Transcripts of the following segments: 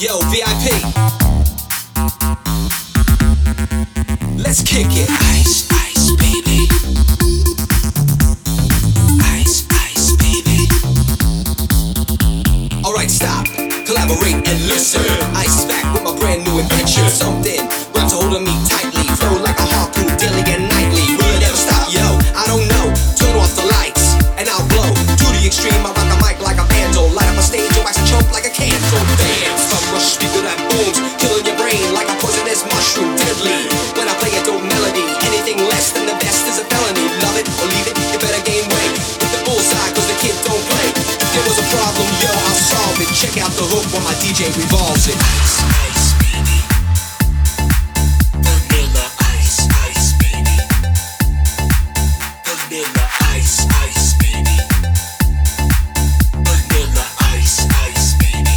Yo, VIP. Let's kick it. Ice, ice, baby. Ice, ice, baby. Alright, stop, collaborate and listen. Ice back with my brand new invention. Something grabs a hold of me tightly. Flow like a harpoon daily and nightly. We'll never stop, yo, I don't know. Turn off the lights and I'll blow. To the extreme, I rock the mic like a vandal. Light up a stage, yo, ice and choke like a candle. Damn, some rush speaker that booms, killing your brain like a poisonous mushroom. Deadly, when I play a dope melody, anything less than the best is a felony. Love it or leave it, you better gain weight. Hit the bullseye, cause the kid don't play. If there was a problem, yo, I'll solve it. Check out the hook while my DJ revolves it. Ice, ice, baby. Vanilla ice, ice, baby. Vanilla ice, ice, baby. Vanilla ice, ice, baby.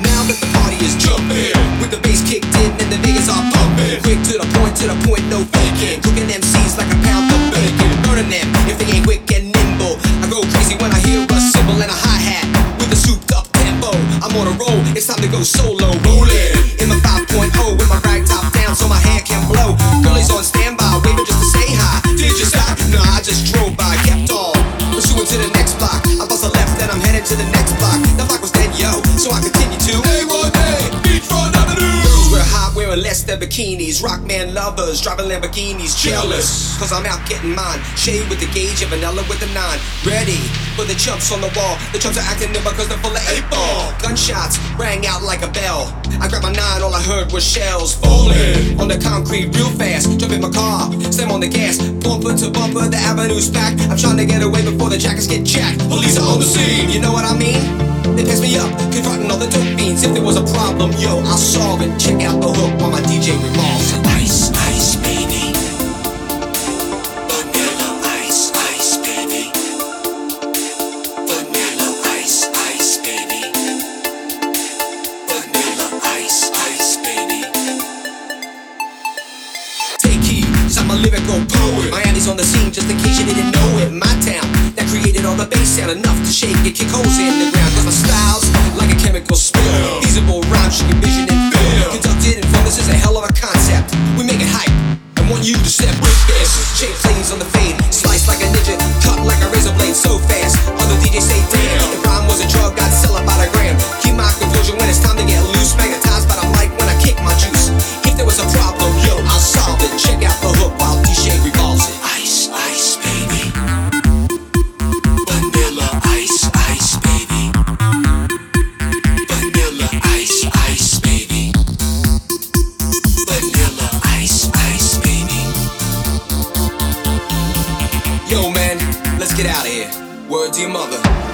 Now that the party is jumping, with the bass kicked in and the niggas are thumping. Quick to the point, no faking. Cooking MCs like a pound of bacon. Burning them if they ain't quick and nimble. I go crazy when I hear a cymbal and a hi-hat with a souped-up tempo. I'm on a roll, it's time to go solo. Rolling in my 5.0 with my rag top down so my hair can blow. Girlies on standby, waiting just to say hi. Did you stop? Nah, I just drove by, kept on pursuing to the next block. I bust a left and I'm headed to the next block. The block was dead, yo, so I continue to A1A, Beachfront Avenue. Girls wear hot, wearing less than bikinis. Rockman lovers, driving Lamborghinis. Jealous, cause I'm out getting mine. Shade with the gauge and vanilla with the 9. Ready for the chumps on the wall. The chumps are acting new because they're full of 8-ball. Gunshots rang out like a bell. I grabbed my 9, all I heard was shells falling on the concrete real fast. Jump in my car, slam on the gas. Bumper to bumper, the avenue's packed. I'm trying to get away before the jackets get jacked. Police are on the scene, you know what I mean? They pass me up, confronting all the dope fiends. If there was a problem, yo, I'll solve it. Check out the hook while my DJ revolves it. Ice, ice, baby. Vanilla ice, ice, baby. Vanilla ice, ice, baby. Vanilla ice, ice, baby. Take heed, 'cause I'm a lyrical poet. Miami's on the scene just in case you didn't know it. My town created all the bass sound enough to shake and kick holes in the ground. Cause my style's like a chemical spill. Feasible rhymes you can vision and feel. Conducted and fun, this is a hell of a concept. We make it hype and want you to step with this. Shape plays on the fade, slice like a ninja, cut like a razor blade so fast. Other DJs say damn, the rhyme was a drug, I'd sell it by the gram. Keep my conclusion when it's time to get loose. Magnetized by the mic when I kick my juice. If there was a problem, yo, I'll solve it. Check out the hook while DJ revolves it. Ice, ice, baby. Yo man, let's get out of here. Word to your mother.